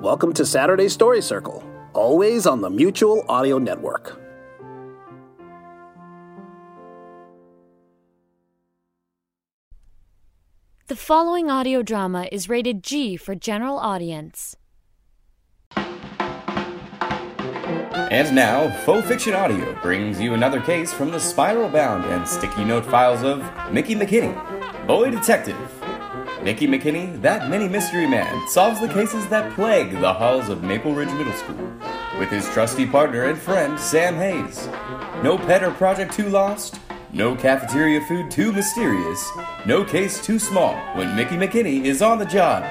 Welcome to Saturday Story Circle, always on the Mutual Audio Network. The following audio drama is rated G for general audience. And now, Faux Fiction Audio brings you another case from the spiral-bound and sticky note files of Mickey McKinney, Boy Detective. Mickey McKinney, that mini-mystery man, solves the cases that plague the halls of Maple Ridge Middle School with his trusty partner and friend, Sam Hayes. No pet or project too lost, no cafeteria food too mysterious, no case too small when Mickey McKinney is on the job.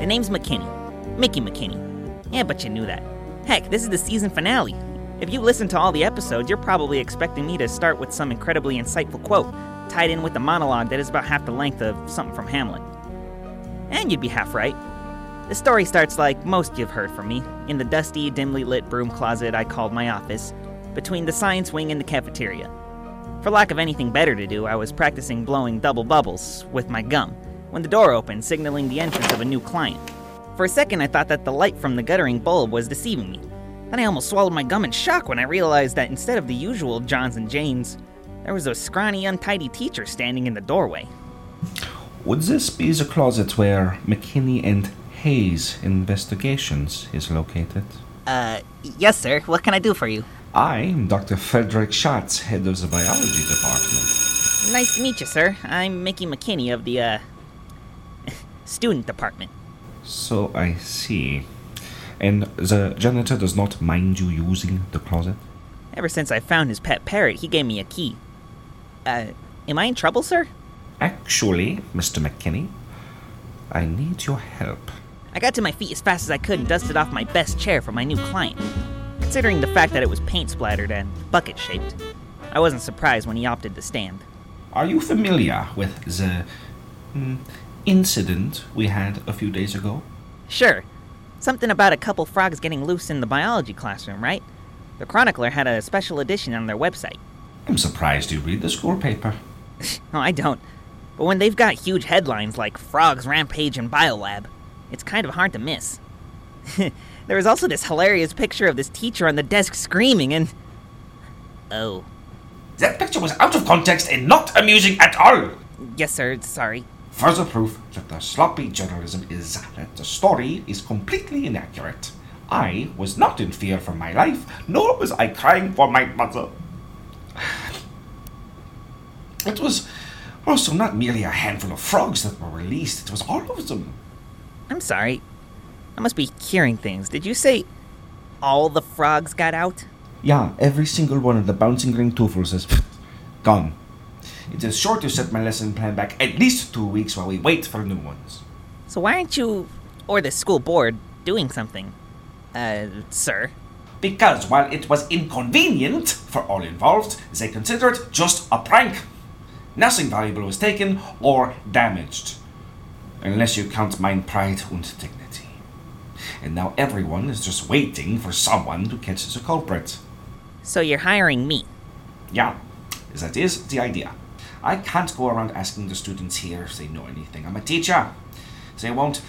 My name's McKinney. Mickey McKinney. Yeah, but you knew that. Heck, this is the season finale. If you listen to all the episodes, you're probably expecting me to start with some incredibly insightful quote, tied in with a monologue that is about half the length of something from Hamlet. And you'd be half right. The story starts like most you've heard from me, in the dusty, dimly lit broom closet I called my office, between the science wing and the cafeteria. For lack of anything better to do, I was practicing blowing double bubbles with my gum, when the door opened, signaling the entrance of a new client. For a second, I thought that the light from the guttering bulb was deceiving me. Then I almost swallowed my gum in shock when I realized that instead of the usual Johns and Janes, there was a scrawny, untidy teacher standing in the doorway. Would this be the closet where McKinney and Hayes Investigations is located? Yes, sir. What can I do for you? I am Dr. Frederick Schatz, head of the biology department. Nice to meet you, sir. I'm Mickey McKinney of the, student department. So I see. And the janitor does not mind you using the closet? Ever since I found his pet parrot, he gave me a key. Am I in trouble, sir? Actually, Mr. McKinney, I need your help. I got to my feet as fast as I could and dusted off my best chair for my new client. Considering the fact that it was paint splattered and bucket-shaped, I wasn't surprised when he opted to stand. Are you familiar with the incident we had a few days ago? Sure. Something about a couple frogs getting loose in the biology classroom, right? The Chronicler had a special edition on their website. I'm surprised you read the school paper. No, I don't. But when they've got huge headlines like Frogs Rampage in Biolab, it's kind of hard to miss. There was also this hilarious picture of this teacher on the desk screaming and... Oh. That picture was out of context and not amusing at all! Yes, sir. Sorry. Further proof that the sloppy journalism is that the story is completely inaccurate. I was not in fear for my life, nor was I crying for my mother. It was also not merely a handful of frogs that were released, it was all of them. I'm sorry. I must be hearing things. Did you say all the frogs got out? Yeah, every single one of the bouncing ring toofles is gone. It is sure to set my lesson plan back at least 2 weeks while we wait for new ones. So why aren't you, or the school board, doing something, sir? Because while it was inconvenient for all involved, they considered it just a prank. Nothing valuable was taken or damaged. Unless you count mein pride und dignity. And now everyone is just waiting for someone to catch the culprit. So you're hiring me? Yeah, that is the idea. I can't go around asking the students here if they know anything. I'm a teacher. They won't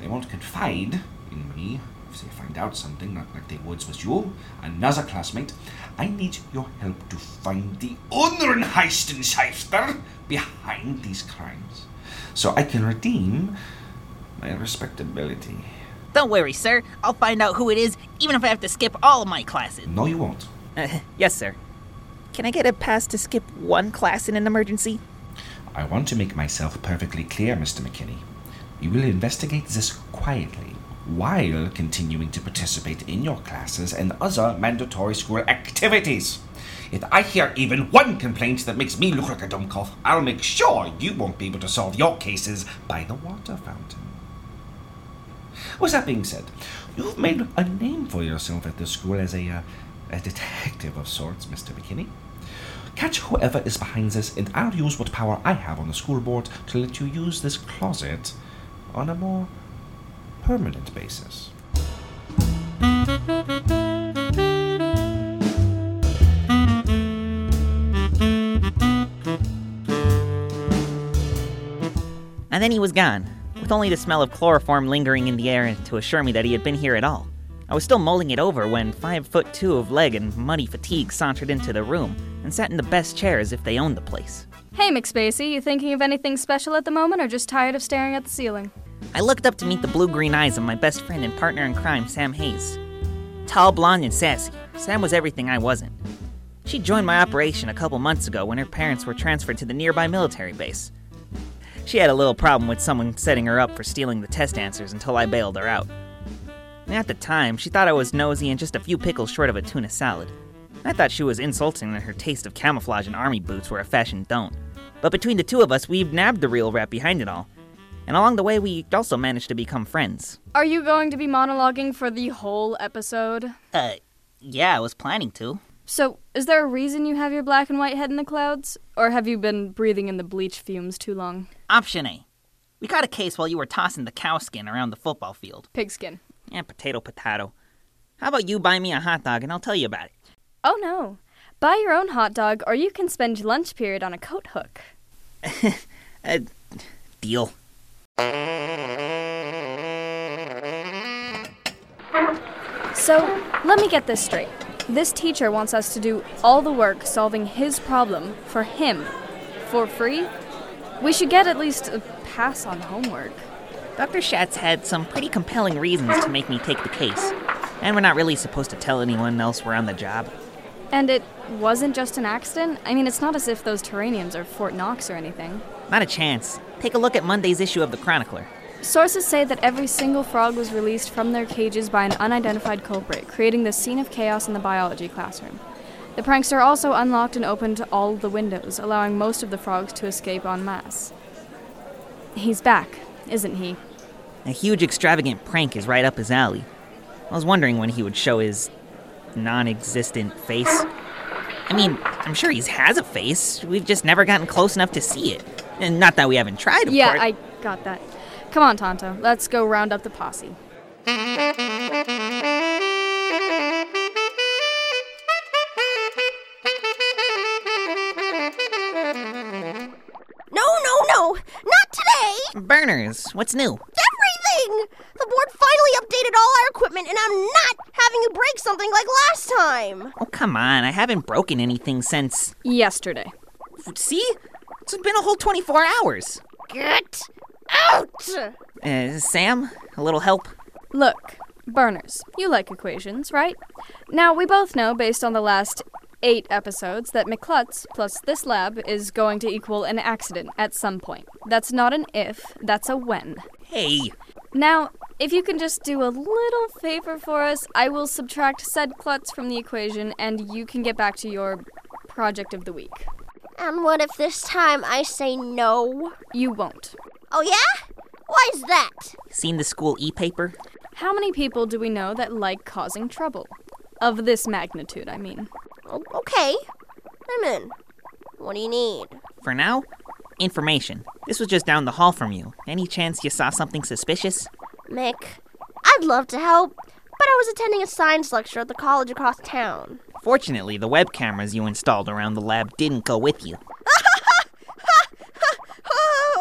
confide in me if they find out something, not like they would with you, another classmate. I need your help to find the Unrenheistenscheister behind these crimes, so I can redeem my respectability. Don't worry, sir. I'll find out who it is, even if I have to skip all of my classes. No, you won't. Yes, sir. Can I get a pass to skip one class in an emergency? I want to make myself perfectly clear, Mr. McKinney. You will investigate this quietly, while continuing to participate in your classes and other mandatory school activities. If I hear even one complaint that makes me look like a dumb cough, I'll make sure you won't be able to solve your cases by the water fountain. With that being said, you've made a name for yourself at this school as a detective of sorts, Mr. McKinney. Catch whoever is behind this, and I'll use what power I have on the school board to let you use this closet on a more permanent basis. And then he was gone, with only the smell of chloroform lingering in the air to assure me that he had been here at all. I was still mulling it over when 5'2" of leg and muddy fatigue sauntered into the room and sat in the best chair as if they owned the place. Hey, McSpacey, you thinking of anything special at the moment or just tired of staring at the ceiling? I looked up to meet the blue-green eyes of my best friend and partner in crime, Sam Hayes. Tall, blonde, and sassy, Sam was everything I wasn't. She joined my operation a couple months ago when her parents were transferred to the nearby military base. She had a little problem with someone setting her up for stealing the test answers until I bailed her out. At the time, she thought I was nosy and just a few pickles short of a tuna salad. I thought she was insulting that her taste of camouflage and army boots were a fashion don't. But between the two of us, we nabbed the real rap behind it all. And along the way, we also managed to become friends. Are you going to be monologuing for the whole episode? Yeah, I was planning to. So, is there a reason you have your black and white head in the clouds? Or have you been breathing in the bleach fumes too long? Option A. We caught a case while you were tossing the cow skin around the football field. Pigskin. Yeah, potato, potato. How about you buy me a hot dog and I'll tell you about it? Oh, no. Buy your own hot dog or you can spend your lunch period on a coat hook. Deal. So, let me get this straight. This teacher wants us to do all the work solving his problem for him. For free? We should get at least a pass on homework. Dr. Schatz had some pretty compelling reasons to make me take the case. And we're not really supposed to tell anyone else we're on the job. And it wasn't just an accident? I mean, it's not as if those Terraniums are Fort Knox or anything. Not a chance. Take a look at Monday's issue of The Chronicler. Sources say that every single frog was released from their cages by an unidentified culprit, creating the scene of chaos in the biology classroom. The prankster also unlocked and opened all the windows, allowing most of the frogs to escape en masse. He's back, isn't he? A huge extravagant prank is right up his alley. I was wondering when he would show his non-existent face. I mean, I'm sure he has a face. We've just never gotten close enough to see it. And not that we haven't tried, of course. Yeah, I got that. Come on, Tonto. Let's go round up the posse. No. Not today. Burners, what's new? Everything! The board finally updated all our equipment, and I'm not having you break something like last time! Oh, come on, I haven't broken anything since... yesterday. See? It's been a whole 24 hours. Get out! Sam, a little help? Look, Burners, you like equations, right? Now, we both know, based on the last 8 episodes, that McClutz plus this lab is going to equal an accident at some point. That's not an if, that's a when. Hey! Now, if you can just do a little favor for us, I will subtract said klutz from the equation, and you can get back to your project of the week. And what if this time I say no? You won't. Oh yeah? Why is that? Seen the school e-paper? How many people do we know that like causing trouble? Of this magnitude, I mean. Okay. I'm in. What do you need? For now, information. This was just down the hall from you. Any chance you saw something suspicious? Mick, I'd love to help, but I was attending a science lecture at the college across town. Fortunately, the web cameras you installed around the lab didn't go with you.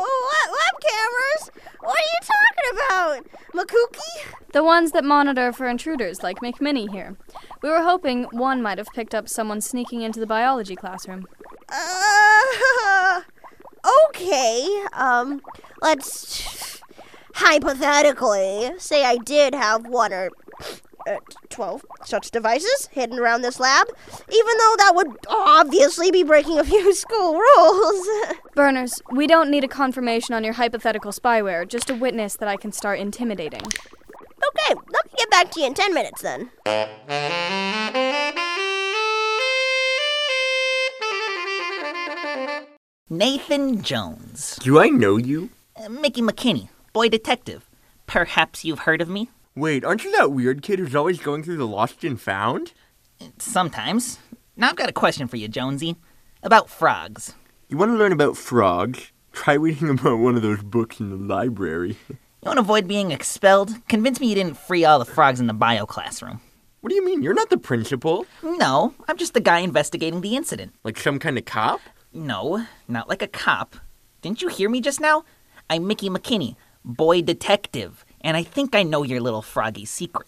Web cameras? What are you talking about, Makuki? The ones that monitor for intruders like McMinnie here. We were hoping one might have picked up someone sneaking into the biology classroom. Okay, let's hypothetically say I did have one or 12 such devices hidden around this lab, even though that would obviously be breaking a few school rules. Burners, we don't need a confirmation on your hypothetical spyware, just a witness that I can start intimidating. Okay, let me get back to you in 10 minutes then. Nathan Jones. Do I know you? Mickey McKinney, Boy Detective. Perhaps you've heard of me? Wait, aren't you that weird kid who's always going through the lost and found? Sometimes. Now I've got a question for you, Jonesy. About frogs. You want to learn about frogs? Try reading about one of those books in the library. You want to avoid being expelled? Convince me you didn't free all the frogs in the bio classroom. What do you mean? You're not the principal. No, I'm just the guy investigating the incident. Like some kind of cop? No, not like a cop. Didn't you hear me just now? I'm Mickey McKinney, Boy Detective, and I think I know your little froggy secret.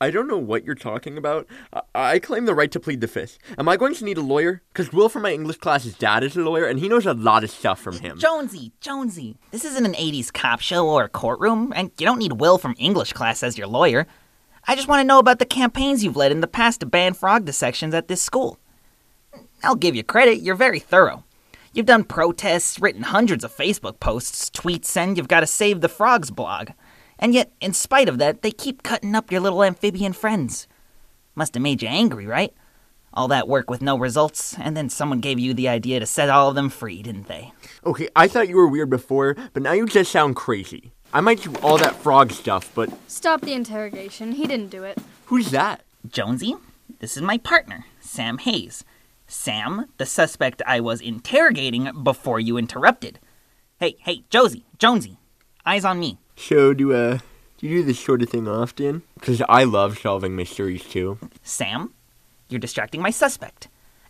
I don't know what you're talking about. I claim the right to plead the fifth. Am I going to need a lawyer? Because Will from my English class's dad is a lawyer, and he knows a lot of stuff from him. Jonesy, this isn't an 80s cop show or a courtroom, and you don't need Will from English class as your lawyer. I just want to know about the campaigns you've led in the past to ban frog dissections at this school. I'll give you credit, you're very thorough. You've done protests, written hundreds of Facebook posts, tweets, and you've got a Save the Frogs blog. And yet, in spite of that, they keep cutting up your little amphibian friends. Must have made you angry, right? All that work with no results, and then someone gave you the idea to set all of them free, didn't they? Okay, I thought you were weird before, but now you just sound crazy. I might do all that frog stuff, but... Stop the interrogation. He didn't do it. Who's that? Jonesy, this is my partner, Sam Hayes. Sam, the suspect I was interrogating before you interrupted. Hey, Jonesy, eyes on me. So, do you do this sort of thing often? Because I love solving mysteries, too. Sam, you're distracting my suspect.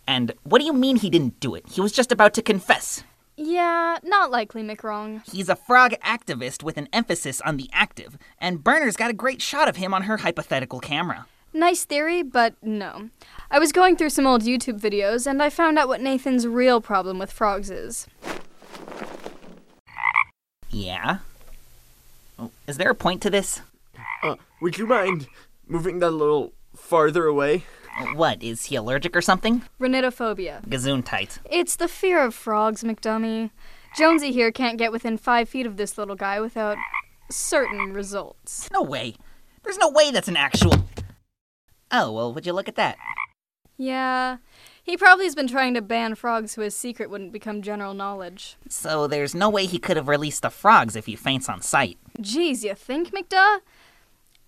And what do you mean he didn't do it? He was just about to confess. Yeah, not likely, McWrong. He's a frog activist with an emphasis on the active, and Burners got a great shot of him on her hypothetical camera. Nice theory, but no. I was going through some old YouTube videos, and I found out what Nathan's real problem with frogs is. Yeah? Oh, is there a point to this? Would you mind moving that a little farther away? What, is he allergic or something? Renitophobia. Gesundheit. It's the fear of frogs, McDummy. Jonesy here can't get within 5 feet of this little guy without certain results. No way. There's no way that's an actual... Oh, well, would you look at that? Yeah, he probably has been trying to ban frogs so his secret wouldn't become general knowledge. So there's no way he could have released the frogs if he faints on sight. Geez, you think, McDuh?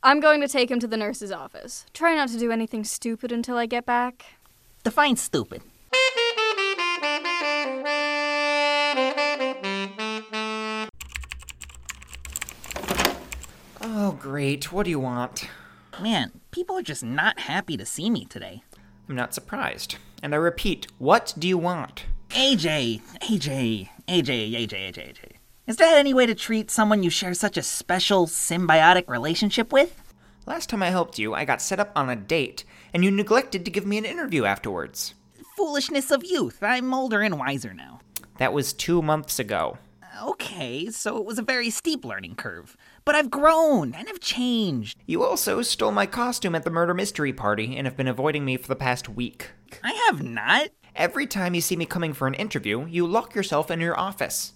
I'm going to take him to the nurse's office. Try not to do anything stupid until I get back. Define stupid. Oh, great. What do you want? Man, people are just not happy to see me today. I'm not surprised. And I repeat, what do you want? AJ. Is that any way to treat someone you share such a special, symbiotic relationship with? Last time I helped you, I got set up on a date, and you neglected to give me an interview afterwards. Foolishness of youth. I'm older and wiser now. That was 2 months ago. Okay, so it was a very steep learning curve. But I've grown, and I've changed. You also stole my costume at the murder mystery party and have been avoiding me for the past week. I have not. Every time you see me coming for an interview, you lock yourself in your office.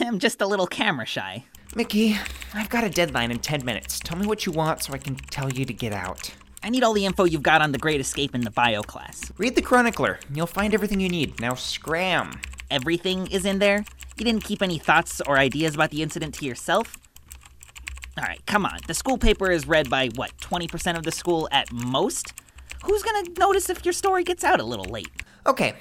I'm just a little camera shy. Mickey, I've got a deadline in 10 minutes. Tell me what you want so I can tell you to get out. I need all the info you've got on the Great Escape in the bio class. Read The Chronicler. You'll find everything you need. Now scram. Everything is in there? You didn't keep any thoughts or ideas about the incident to yourself? All right, come on. The school paper is read by, 20% of the school at most? Who's gonna notice if your story gets out a little late? Okay.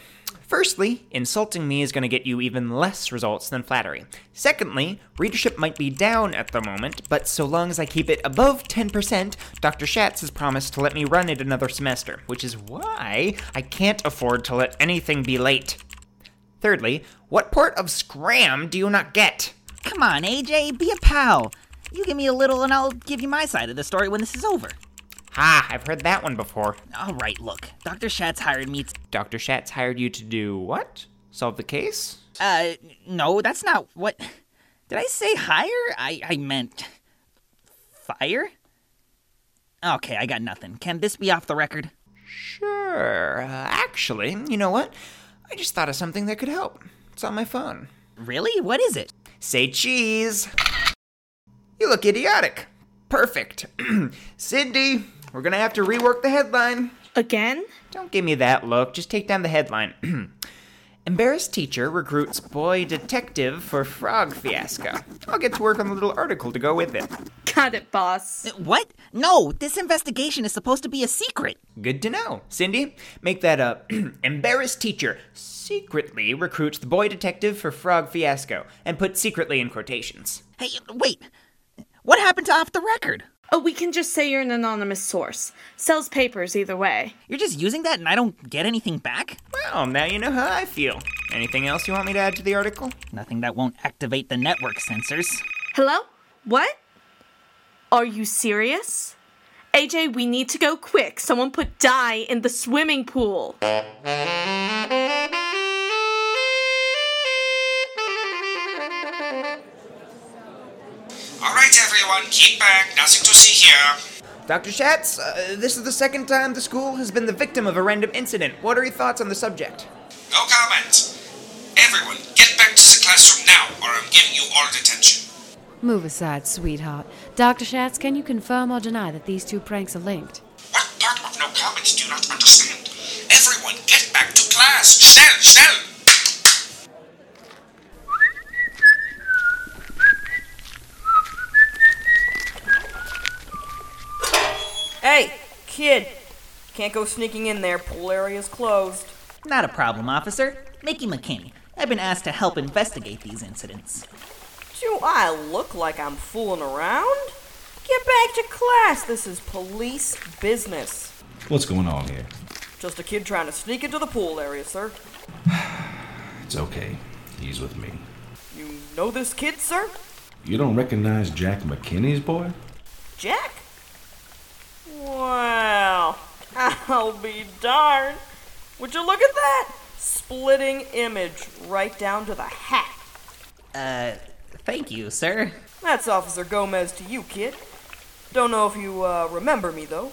Firstly, insulting me is gonna get you even less results than flattery. Secondly, readership might be down at the moment, but so long as I keep it above 10%, Dr. Schatz has promised to let me run it another semester, which is why I can't afford to let anything be late. Thirdly, what part of scram do you not get? Come on, AJ, be a pal. You give me a little and I'll give you my side of the story when this is over. Ha, I've heard that one before. All right, look, Dr. Schatz hired me Dr. Schatz hired you to do what? Solve the case? No, that's not what... Did I say hire? I meant... Fire? Okay, I got nothing. Can this be off the record? Sure. Actually, you know what? I just thought of something that could help. It's on my phone. Really? What is it? Say cheese. You look idiotic. Perfect. Cindy, we're gonna have to rework the headline. Again? Don't give me that look. Just take down the headline. Embarrassed teacher recruits boy detective for frog fiasco. I'll get to work on the little article to go with it. Got it, boss. What? No, this investigation is supposed to be a secret. Good to know. Cindy, make that up. Embarrassed teacher secretly recruits the boy detective for frog fiasco, and put secretly in quotations. Hey, wait. What happened to off the record? Oh, we can just say you're an anonymous source. Sells papers either way. You're just using that and I don't get anything back? Well, now you know how I feel. Anything else you want me to add to the article? Nothing that won't activate the network sensors. Hello? What? Are you serious? AJ, we need to go quick. Someone put dye in the swimming pool. Alright everyone, keep back, nothing to see here. Dr. Schatz, this is the second time the school has been the victim of a random incident. What are your thoughts on the subject? No comment. Everyone, get back to the classroom now, or I'm giving you all detention. Move aside, sweetheart. Dr. Schatz, can you confirm or deny that these two pranks are linked? What part of no comment do you not understand? Everyone, get back to class! Schnell, schnell! Hey, kid! Can't go sneaking in there. Pool area's closed. Not a problem, officer. Mickey McKinney. I've been asked to help investigate these incidents. Do I look like I'm fooling around? Get back to class. This is police business. What's going on here? Just a kid trying to sneak into the pool area, sir. It's okay. He's with me. You know this kid, sir? You don't recognize Jack McKinney's boy? Jack? Wow, I'll be darned. Would you look at that? Splitting image right down to the hat. Thank you, sir. That's Officer Gomez to you, kid. Don't know if you remember me, though.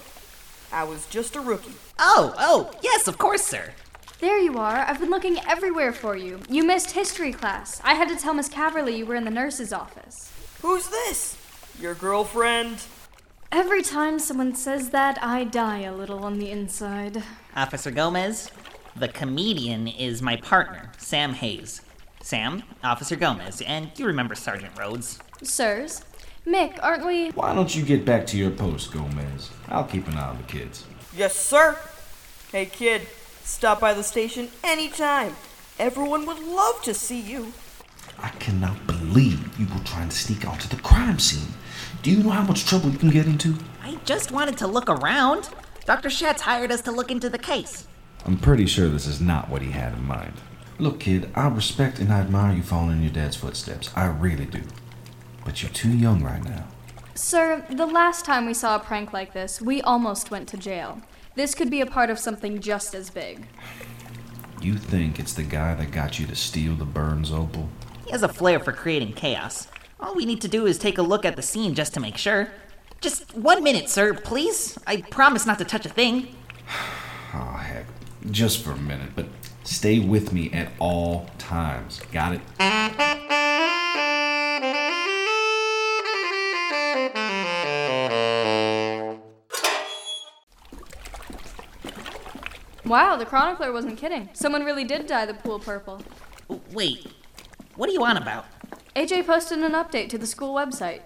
I was just a rookie. Oh, yes, of course, sir. There you are. I've been looking everywhere for you. You missed history class. I had to tell Miss Caverly you were in the nurse's office. Who's this? Your girlfriend? Every time someone says that, I die a little on the inside. Officer Gomez, the comedian is my partner, Sam Hayes. Sam, Officer Gomez, and you remember Sergeant Rhodes. Sirs? Mick, aren't we... Why don't you get back to your post, Gomez? I'll keep an eye on the kids. Yes, sir. Hey, kid, stop by the station anytime. Everyone would love to see you. I cannot believe you were trying to sneak onto the crime scene. Do you know how much trouble you can get into? I just wanted to look around. Dr. Schatz hired us to look into the case. I'm pretty sure this is not what he had in mind. Look, kid, I respect and I admire you following your dad's footsteps. I really do. But you're too young right now. Sir, the last time we saw a prank like this, we almost went to jail. This could be a part of something just as big. You think it's the guy that got you to steal the Burns opal? He has a flair for creating chaos. All we need to do is take a look at the scene just to make sure. Just 1 minute, sir, please. I promise not to touch a thing. Oh, heck. Just for a minute, but stay with me at all times. Got it? Wow, the Chronicler wasn't kidding. Someone really did dye the pool purple. Wait, what are you on about? AJ posted an update to the school website.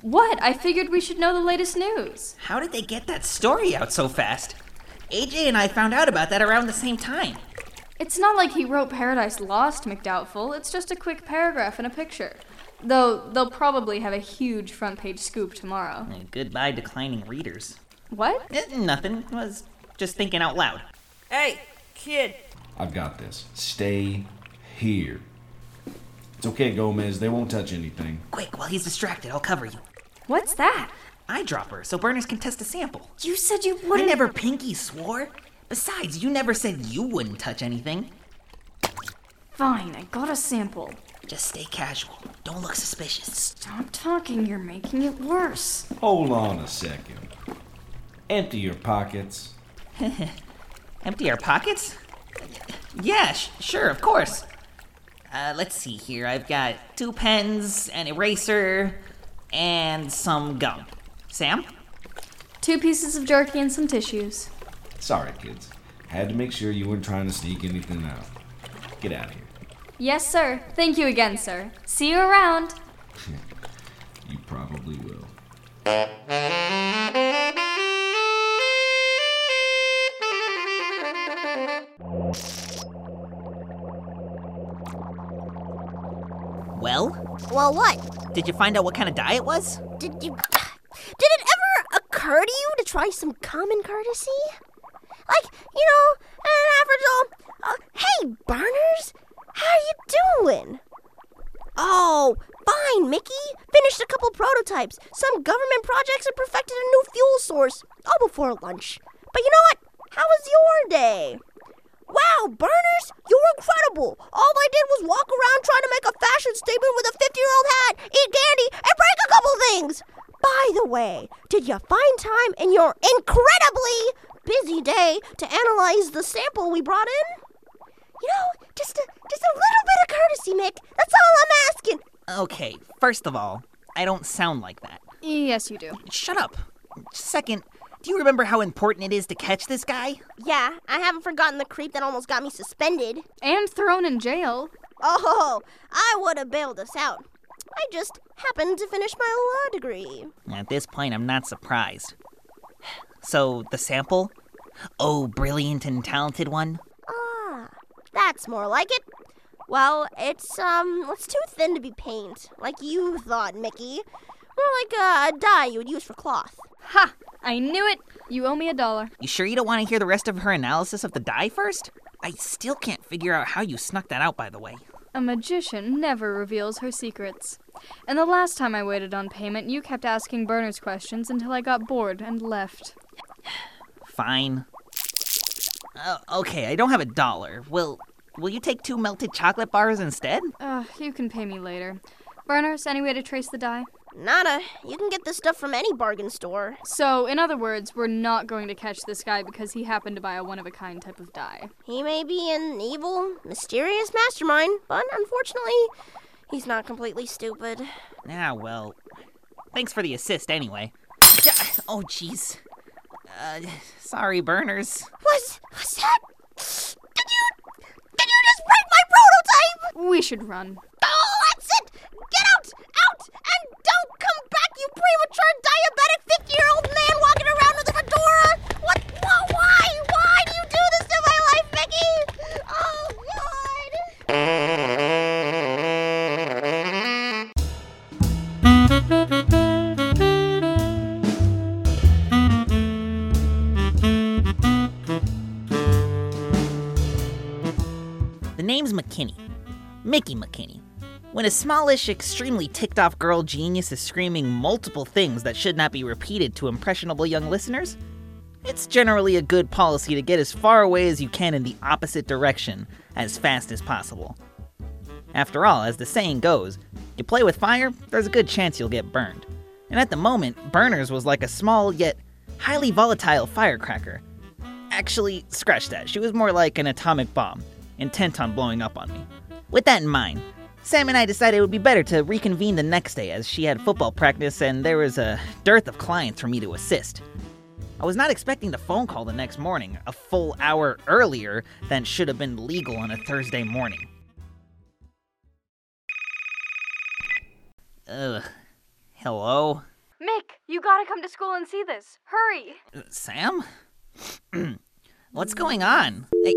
What? I figured we should know the latest news. How did they get that story out so fast? AJ and I found out about that around the same time. It's not like he wrote Paradise Lost, McDoubtful. It's just a quick paragraph and a picture. Though they'll probably have a huge front page scoop tomorrow. And goodbye, declining readers. What? Nothing. I was just thinking out loud. Hey, kid. I've got this. Stay here. It's okay, Gomez. They won't touch anything. Quick, while he's distracted, I'll cover you. What's that? Eyedropper, so Burners can test a sample. You said you wouldn't... I never pinky swore. Besides, you never said you wouldn't touch anything. Fine, I got a sample. Just stay casual. Don't look suspicious. Stop talking. You're making it worse. Hold on a second. Empty your pockets. Empty our pockets? Yeah, sure, of course. Let's see here. I've got 2 pens, an eraser, and some gum. Sam? 2 pieces of jerky and some tissues. Sorry, kids. Had to make sure you weren't trying to sneak anything out. Get out of here. Yes, sir. Thank you again, sir. See you around. You probably will. Well? Well, what? Did you find out what kind of dye it was? Did it ever occur to you to try some common courtesy? Like, you know, an average old, hey, Burners, how you doing? Oh, fine, Mickey. Finished a couple prototypes. Some government projects have perfected a new fuel source, all before lunch. But you know what? How was your day? Wow, Burners, you're incredible. All I did was walk around trying to make a fashion statement with a 50-year-old hat, eat candy, and break a couple things. By the way, did you find time in your incredibly busy day to analyze the sample we brought in? You know, just a little bit of courtesy, Mick. That's all I'm asking. Okay, first of all, I don't sound like that. Yes, you do. Shut up. Second, do you remember how important it is to catch this guy? Yeah, I haven't forgotten the creep that almost got me suspended. And thrown in jail. Oh, I would have bailed us out. I just happened to finish my law degree. At this point, I'm not surprised. So, the sample? Oh, brilliant and talented one. Ah, that's more like it. Well, it's too thin to be paint, like you thought, Mickey. More like a dye you would use for cloth. Ha! I knew it! You owe me $1. You sure you don't want to hear the rest of her analysis of the dye first? I still can't figure out how you snuck that out, by the way. A magician never reveals her secrets. And the last time I waited on payment, you kept asking Burners questions until I got bored and left. Fine. Okay, I don't have $1. Will you take 2 melted chocolate bars instead? You can pay me later. Burners, any way to trace the dye? Nada. You can get this stuff from any bargain store. So, in other words, we're not going to catch this guy because he happened to buy a one-of-a-kind type of dye. He may be an evil, mysterious mastermind, but unfortunately, he's not completely stupid. Ah, well, thanks for the assist anyway. Oh, jeez. Sorry, Burners. Was that... Did you just break my prototype? We should run. Oh, that's it! Get out, and don't come back, you premature diabetic 50-year-old man walking around with a fedora! Why do you do this to my life, Mickey? Oh, God. The name's McKinney. Mickey McKinney. When a smallish, extremely ticked-off girl genius is screaming multiple things that should not be repeated to impressionable young listeners, it's generally a good policy to get as far away as you can in the opposite direction as fast as possible. After all, as the saying goes, you play with fire, there's a good chance you'll get burned. And at the moment, Burners was like a small yet highly volatile firecracker. Actually, scratch that. She was more like an atomic bomb, intent on blowing up on me. With that in mind, Sam and I decided it would be better to reconvene the next day as she had football practice and there was a dearth of clients for me to assist. I was not expecting the phone call the next morning, a full hour earlier than should have been legal on a Thursday morning. Hello? Mick, you gotta come to school and see this. Hurry! Sam? What's going on? Hey,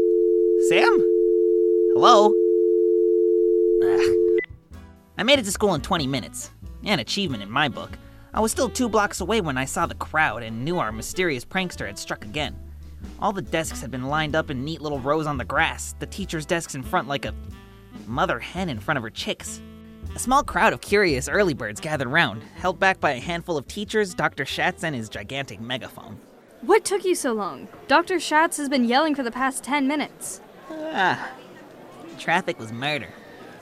Sam? Hello? I made it to school in 20 minutes. An achievement in my book. I was still 2 blocks away when I saw the crowd and knew our mysterious prankster had struck again. All the desks had been lined up in neat little rows on the grass, the teacher's desks in front like a mother hen in front of her chicks. A small crowd of curious early birds gathered round, held back by a handful of teachers, Dr. Schatz and his gigantic megaphone. What took you so long? Dr. Schatz has been yelling for the past 10 minutes. Traffic was murder.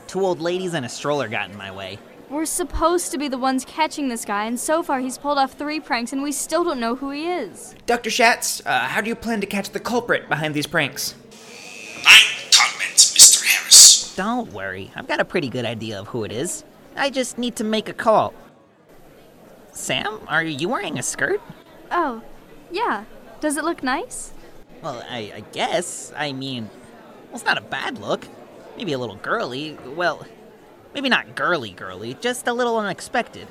2 old ladies and a stroller got in my way. We're supposed to be the ones catching this guy, and so far he's pulled off 3 pranks and we still don't know who he is. Dr. Schatz, how do you plan to catch the culprit behind these pranks? I'm convinced, Mr. Harris. Don't worry, I've got a pretty good idea of who it is. I just need to make a call. Sam, are you wearing a skirt? Oh, yeah. Does it look nice? Well, I guess. I mean, it's not a bad look. Maybe a little girly. Well, maybe not girly, just a little unexpected.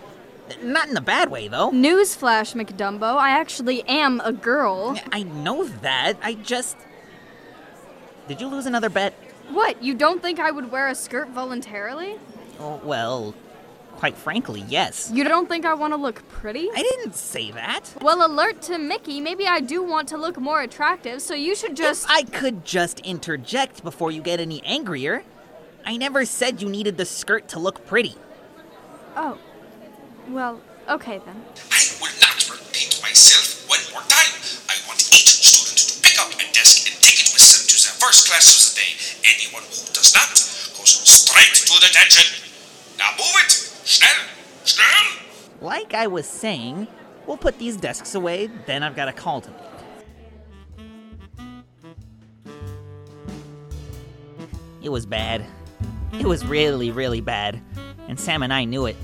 Not in a bad way, though. Newsflash, McDumbo. I actually am a girl. I know that. I just... Did you lose another bet? What? You don't think I would wear a skirt voluntarily? Oh, well... Quite frankly, yes. You don't think I want to look pretty? I didn't say that. Well, alert to Mickey, maybe I do want to look more attractive, so you should just... If I could just interject before you get any angrier. I never said you needed the skirt to look pretty. Oh. Well, okay then. I will not repeat myself one more time. I want each student to pick up a desk and take it with them to their first class of the day. Anyone who does not goes straight to detention. Now move it! Schnell! Like I was saying, we'll put these desks away, then I've got a call to make. It was bad. It was really, really bad. And Sam and I knew it.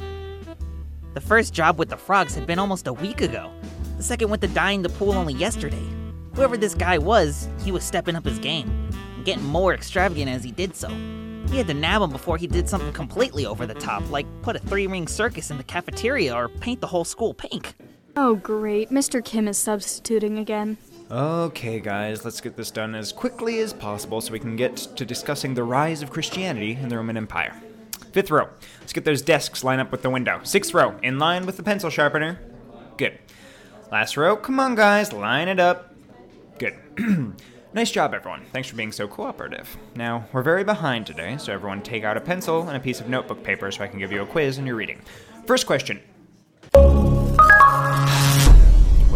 The first job with the frogs had been almost a week ago. The second with the dye in the pool only yesterday. Whoever this guy was, he was stepping up his game, and getting more extravagant as he did so. We had to nab him before he did something completely over the top, like put a 3-ring circus in the cafeteria or paint the whole school pink. Oh great, Mr. Kim is substituting again. Okay guys, let's get this done as quickly as possible so we can get to discussing the rise of Christianity in the Roman Empire. 5th row, let's get those desks lined up with the window. 6th row, in line with the pencil sharpener. Good. Last row, come on guys, line it up. Good. Nice job, everyone. Thanks for being so cooperative. Now, we're very behind today, so everyone take out a pencil and a piece of notebook paper so I can give you a quiz and your reading. First question. We'll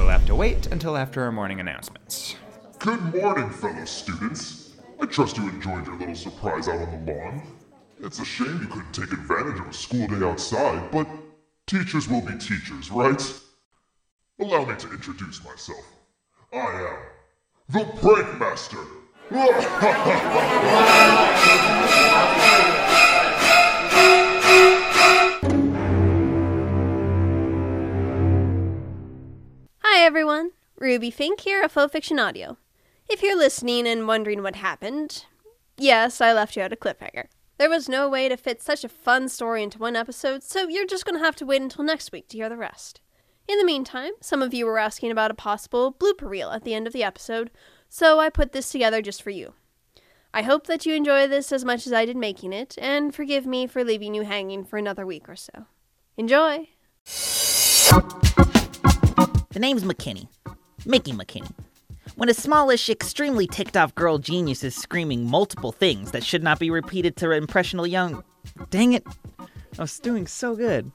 have to wait until after our morning announcements. Good morning, fellow students. I trust you enjoyed your little surprise out on the lawn. It's a shame you couldn't take advantage of a school day outside, but teachers will be teachers, right? Allow me to introduce myself. I am... the Prank Master! Hi everyone, Ruby Fink here of Faux Fiction Audio. If you're listening and wondering what happened, yes, I left you at a cliffhanger. There was no way to fit such a fun story into one episode, so you're just going to have to wait until next week to hear the rest. In the meantime, some of you were asking about a possible blooper reel at the end of the episode, so I put this together just for you. I hope that you enjoy this as much as I did making it, and forgive me for leaving you hanging for another week or so. Enjoy! The name's McKinney. Mickey McKinney. When a smallish, extremely ticked-off girl genius is screaming multiple things that should not be repeated to impressionable young... Dang it! I was doing so good.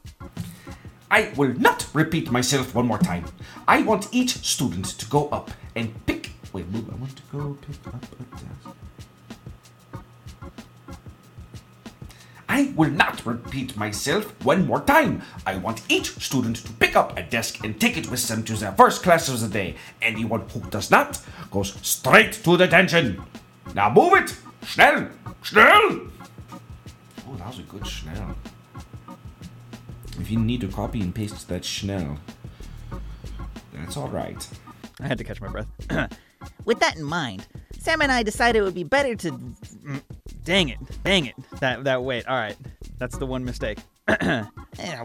I will not repeat myself one more time. I want each student to go up and pick... Wait, I want to go pick up a desk. I will not repeat myself one more time. I want each student to pick up a desk and take it with them to their first class of the day. Anyone who does not goes straight to detention. Now move it! Schnell! Oh, that was a good schnell. If you need to copy and paste that schnell, then it's all right. I had to catch my breath. With that in mind, Sam and I decided it would be better to... Dang it. That wait, all right. That's the one mistake. I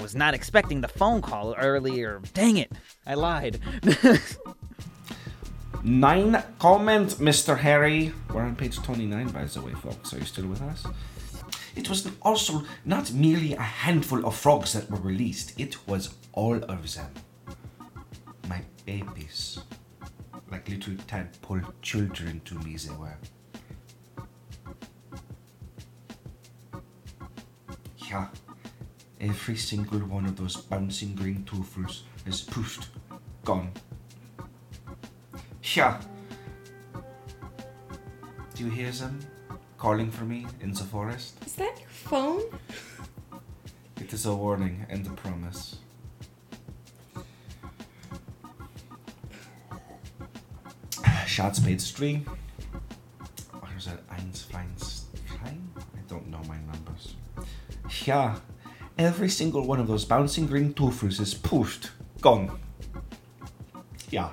was not expecting the phone call earlier. Dang it, I lied. 9 comments, Mr. Harry. We're on page 29, by the way, folks. Are you still with us? It was also not merely a handful of frogs that were released. It was all of them. My babies. Like little tadpole children to me they were. Yeah. Every single one of those bouncing green toofles is poofed. Gone. Yeah. Do you hear them? Calling for me in the forest. Is that your phone? It is a warning and a promise. Schatz, page 3. Where's that? Einstein? I don't know my numbers. Yeah. Every single one of those bouncing green toofers is poofed. Gone. Yeah.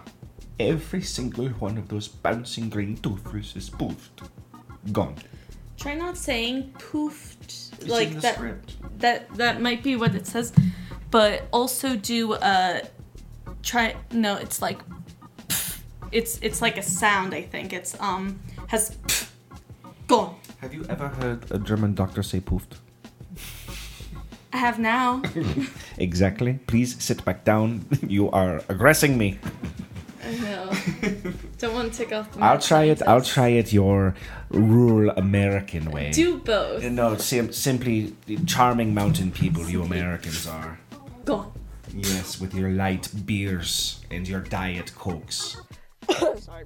Every single one of those bouncing green toofers is poofed. Gone. Try not saying poofed. It's like in the script. That might be what it says. But also do it's like pff. It's like a sound, I think. It's has pff. Gone. Have you ever heard a German doctor say poofed? I have now. Exactly. Please sit back down. You are aggressing me. I know. Don't want to take off the mask. I'll try it your rural American way. Do both. No, simply charming mountain people you Americans are. Go. Yes, with your light beers and your diet cokes. Sorry.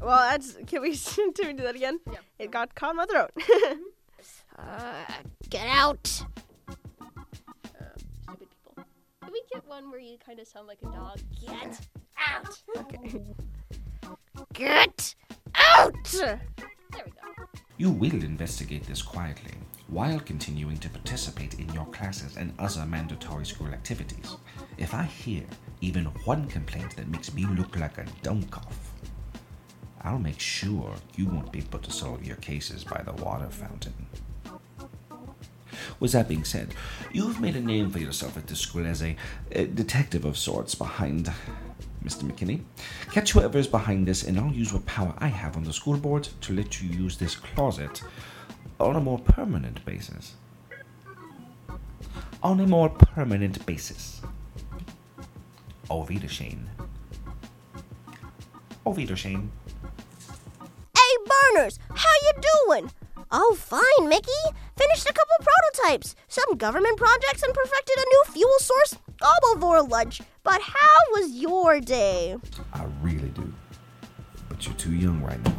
Well, can we do that again? Yep. It got caught in my throat. Get out. Can we get one where you kind of sound like a dog? Get out! Okay. Get out! There we go. You will investigate this quietly, while continuing to participate in your classes and other mandatory school activities. If I hear even one complaint that makes me look like a dunkoff, I'll make sure you won't be able to solve your cases by the water fountain. With that being said, you've made a name for yourself at this school as a detective of sorts behind Mr. McKinney. Catch whoever is behind this, and I'll use what power I have on the school board to let you use this closet on a more permanent basis. On a more permanent basis. Auf Wiedersehen. Auf Wiedersehen. Hey, Burners! How you doing? Oh, fine, Mickey. Finished a couple prototypes. Some government projects and perfected a new fuel source all before lunch. But how was your day? I really do. But you're too young right now.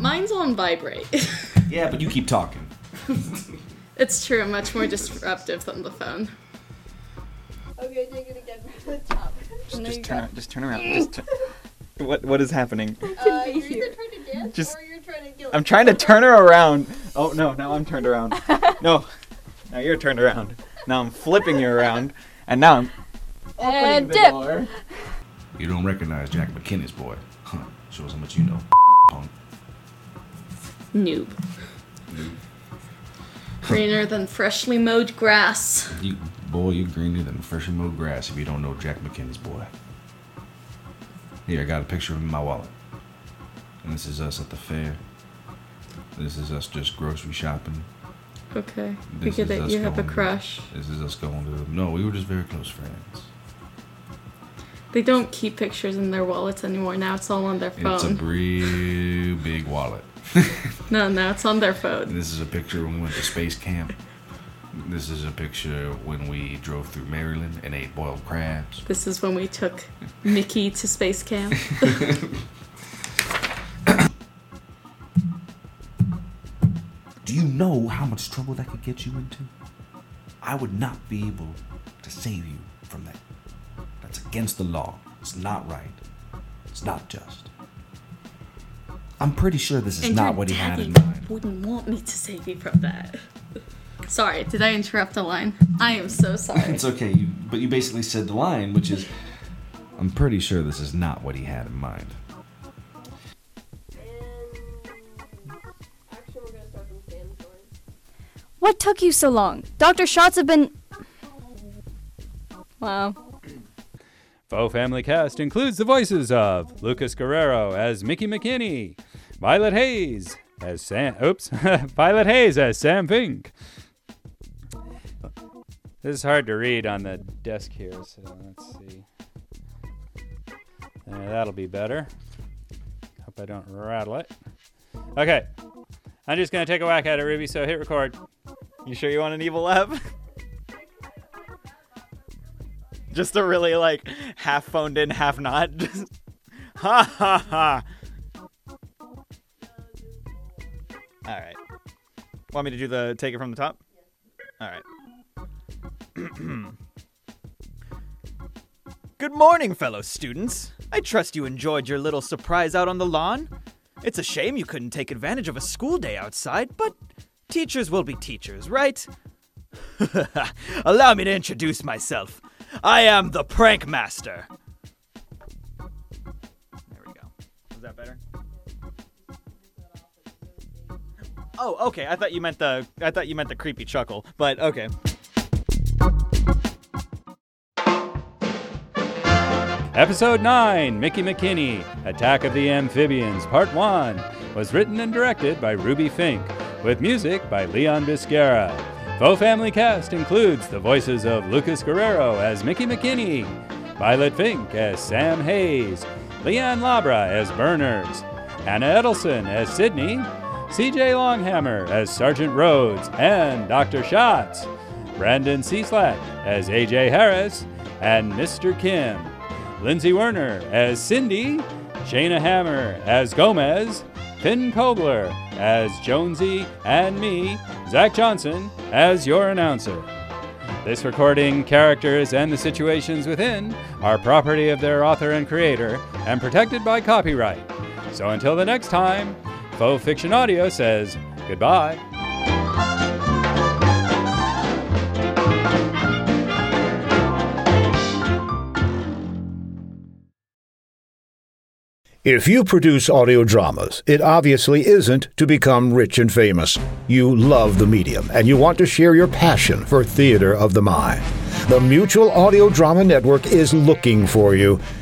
Mine's on vibrate. Yeah, but you keep talking. It's true. I'm much more disruptive than the phone. Okay, take it again from the top. Just turn around. What is happening? You're either trying to dance or you're trying to... I'm trying to turn her around. Oh, no, now I'm turned around. No, now you're turned around. Now I'm flipping you around. And now I'm... And dip! Dollar. You don't recognize Jack McKinney's boy. Huh, shows how much you know. Noob. Greener than freshly mowed grass. You're greener than freshly mowed grass if you don't know Jack McKinney's boy. Here, I got a picture of him in my wallet. And this is us at the fair. This is us just grocery shopping. Okay. We get it. You have a crush. This is us going to... No, we were just very close friends. They don't keep pictures in their wallets anymore. Now it's all on their phone. It's a real big wallet. No, now it's on their phone. This is a picture when we went to space camp. This is a picture when we drove through Maryland and ate boiled crabs. This is when we took Mickey to space camp. Do you know how much trouble that could get you into? I would not be able to save you from that. That's against the law. It's not right. It's not just. I'm pretty sure this is not what he had in mind. And wouldn't want me to save you from that. Sorry, did I interrupt the line? I am so sorry. It's okay, but you basically said the line, which is, I'm pretty sure this is not what he had in mind. Actually, we're going to start from Sam's story. What took you so long? Dr. Schatz have been... Wow. Faux Family Cast includes the voices of Lucas Guerrero as Mickey McKinney, Violet Hayes as Sam Fink. This is hard to read on the desk here, so let's see. That'll be better. Hope I don't rattle it. Okay. I'm just going to take a whack at it, Ruby, so hit record. You sure you want an evil laugh? Just a really, half phoned in, half not. Ha, ha, ha. All right. Want me to take it from the top? All right. Good morning, fellow students. I trust you enjoyed your little surprise out on the lawn. It's a shame you couldn't take advantage of a school day outside, but teachers will be teachers, right? Allow me to introduce myself. I am the Prank Master. There we go. Was that better? Oh, okay. I thought you meant the creepy chuckle, but okay. Episode 9, Mickey McKinney, Attack of the Amphibians, Part 1, was written and directed by Ruby Fink, with music by Leon Biscara. Faux Family cast includes the voices of Lucas Guerrero as Mickey McKinney, Violet Fink as Sam Hayes, Leanne Labra as Burners, Anna Edelson as Sydney, CJ Longhammer as Sergeant Rhodes and Dr. Schatz, Brandon C. Slat as AJ Harris and Mr. Kim, Lindsay Werner as Cindy, Shayna Hammer as Gomez, Finn Kobler as Jonesy, and me, Zach Johnson, as your announcer. This recording, characters, and the situations within are property of their author and creator and protected by copyright. So until the next time, Faux Fiction Audio says goodbye. If you produce audio dramas, it obviously isn't to become rich and famous. You love the medium, and you want to share your passion for theater of the mind. The Mutual Audio Drama Network is looking for you.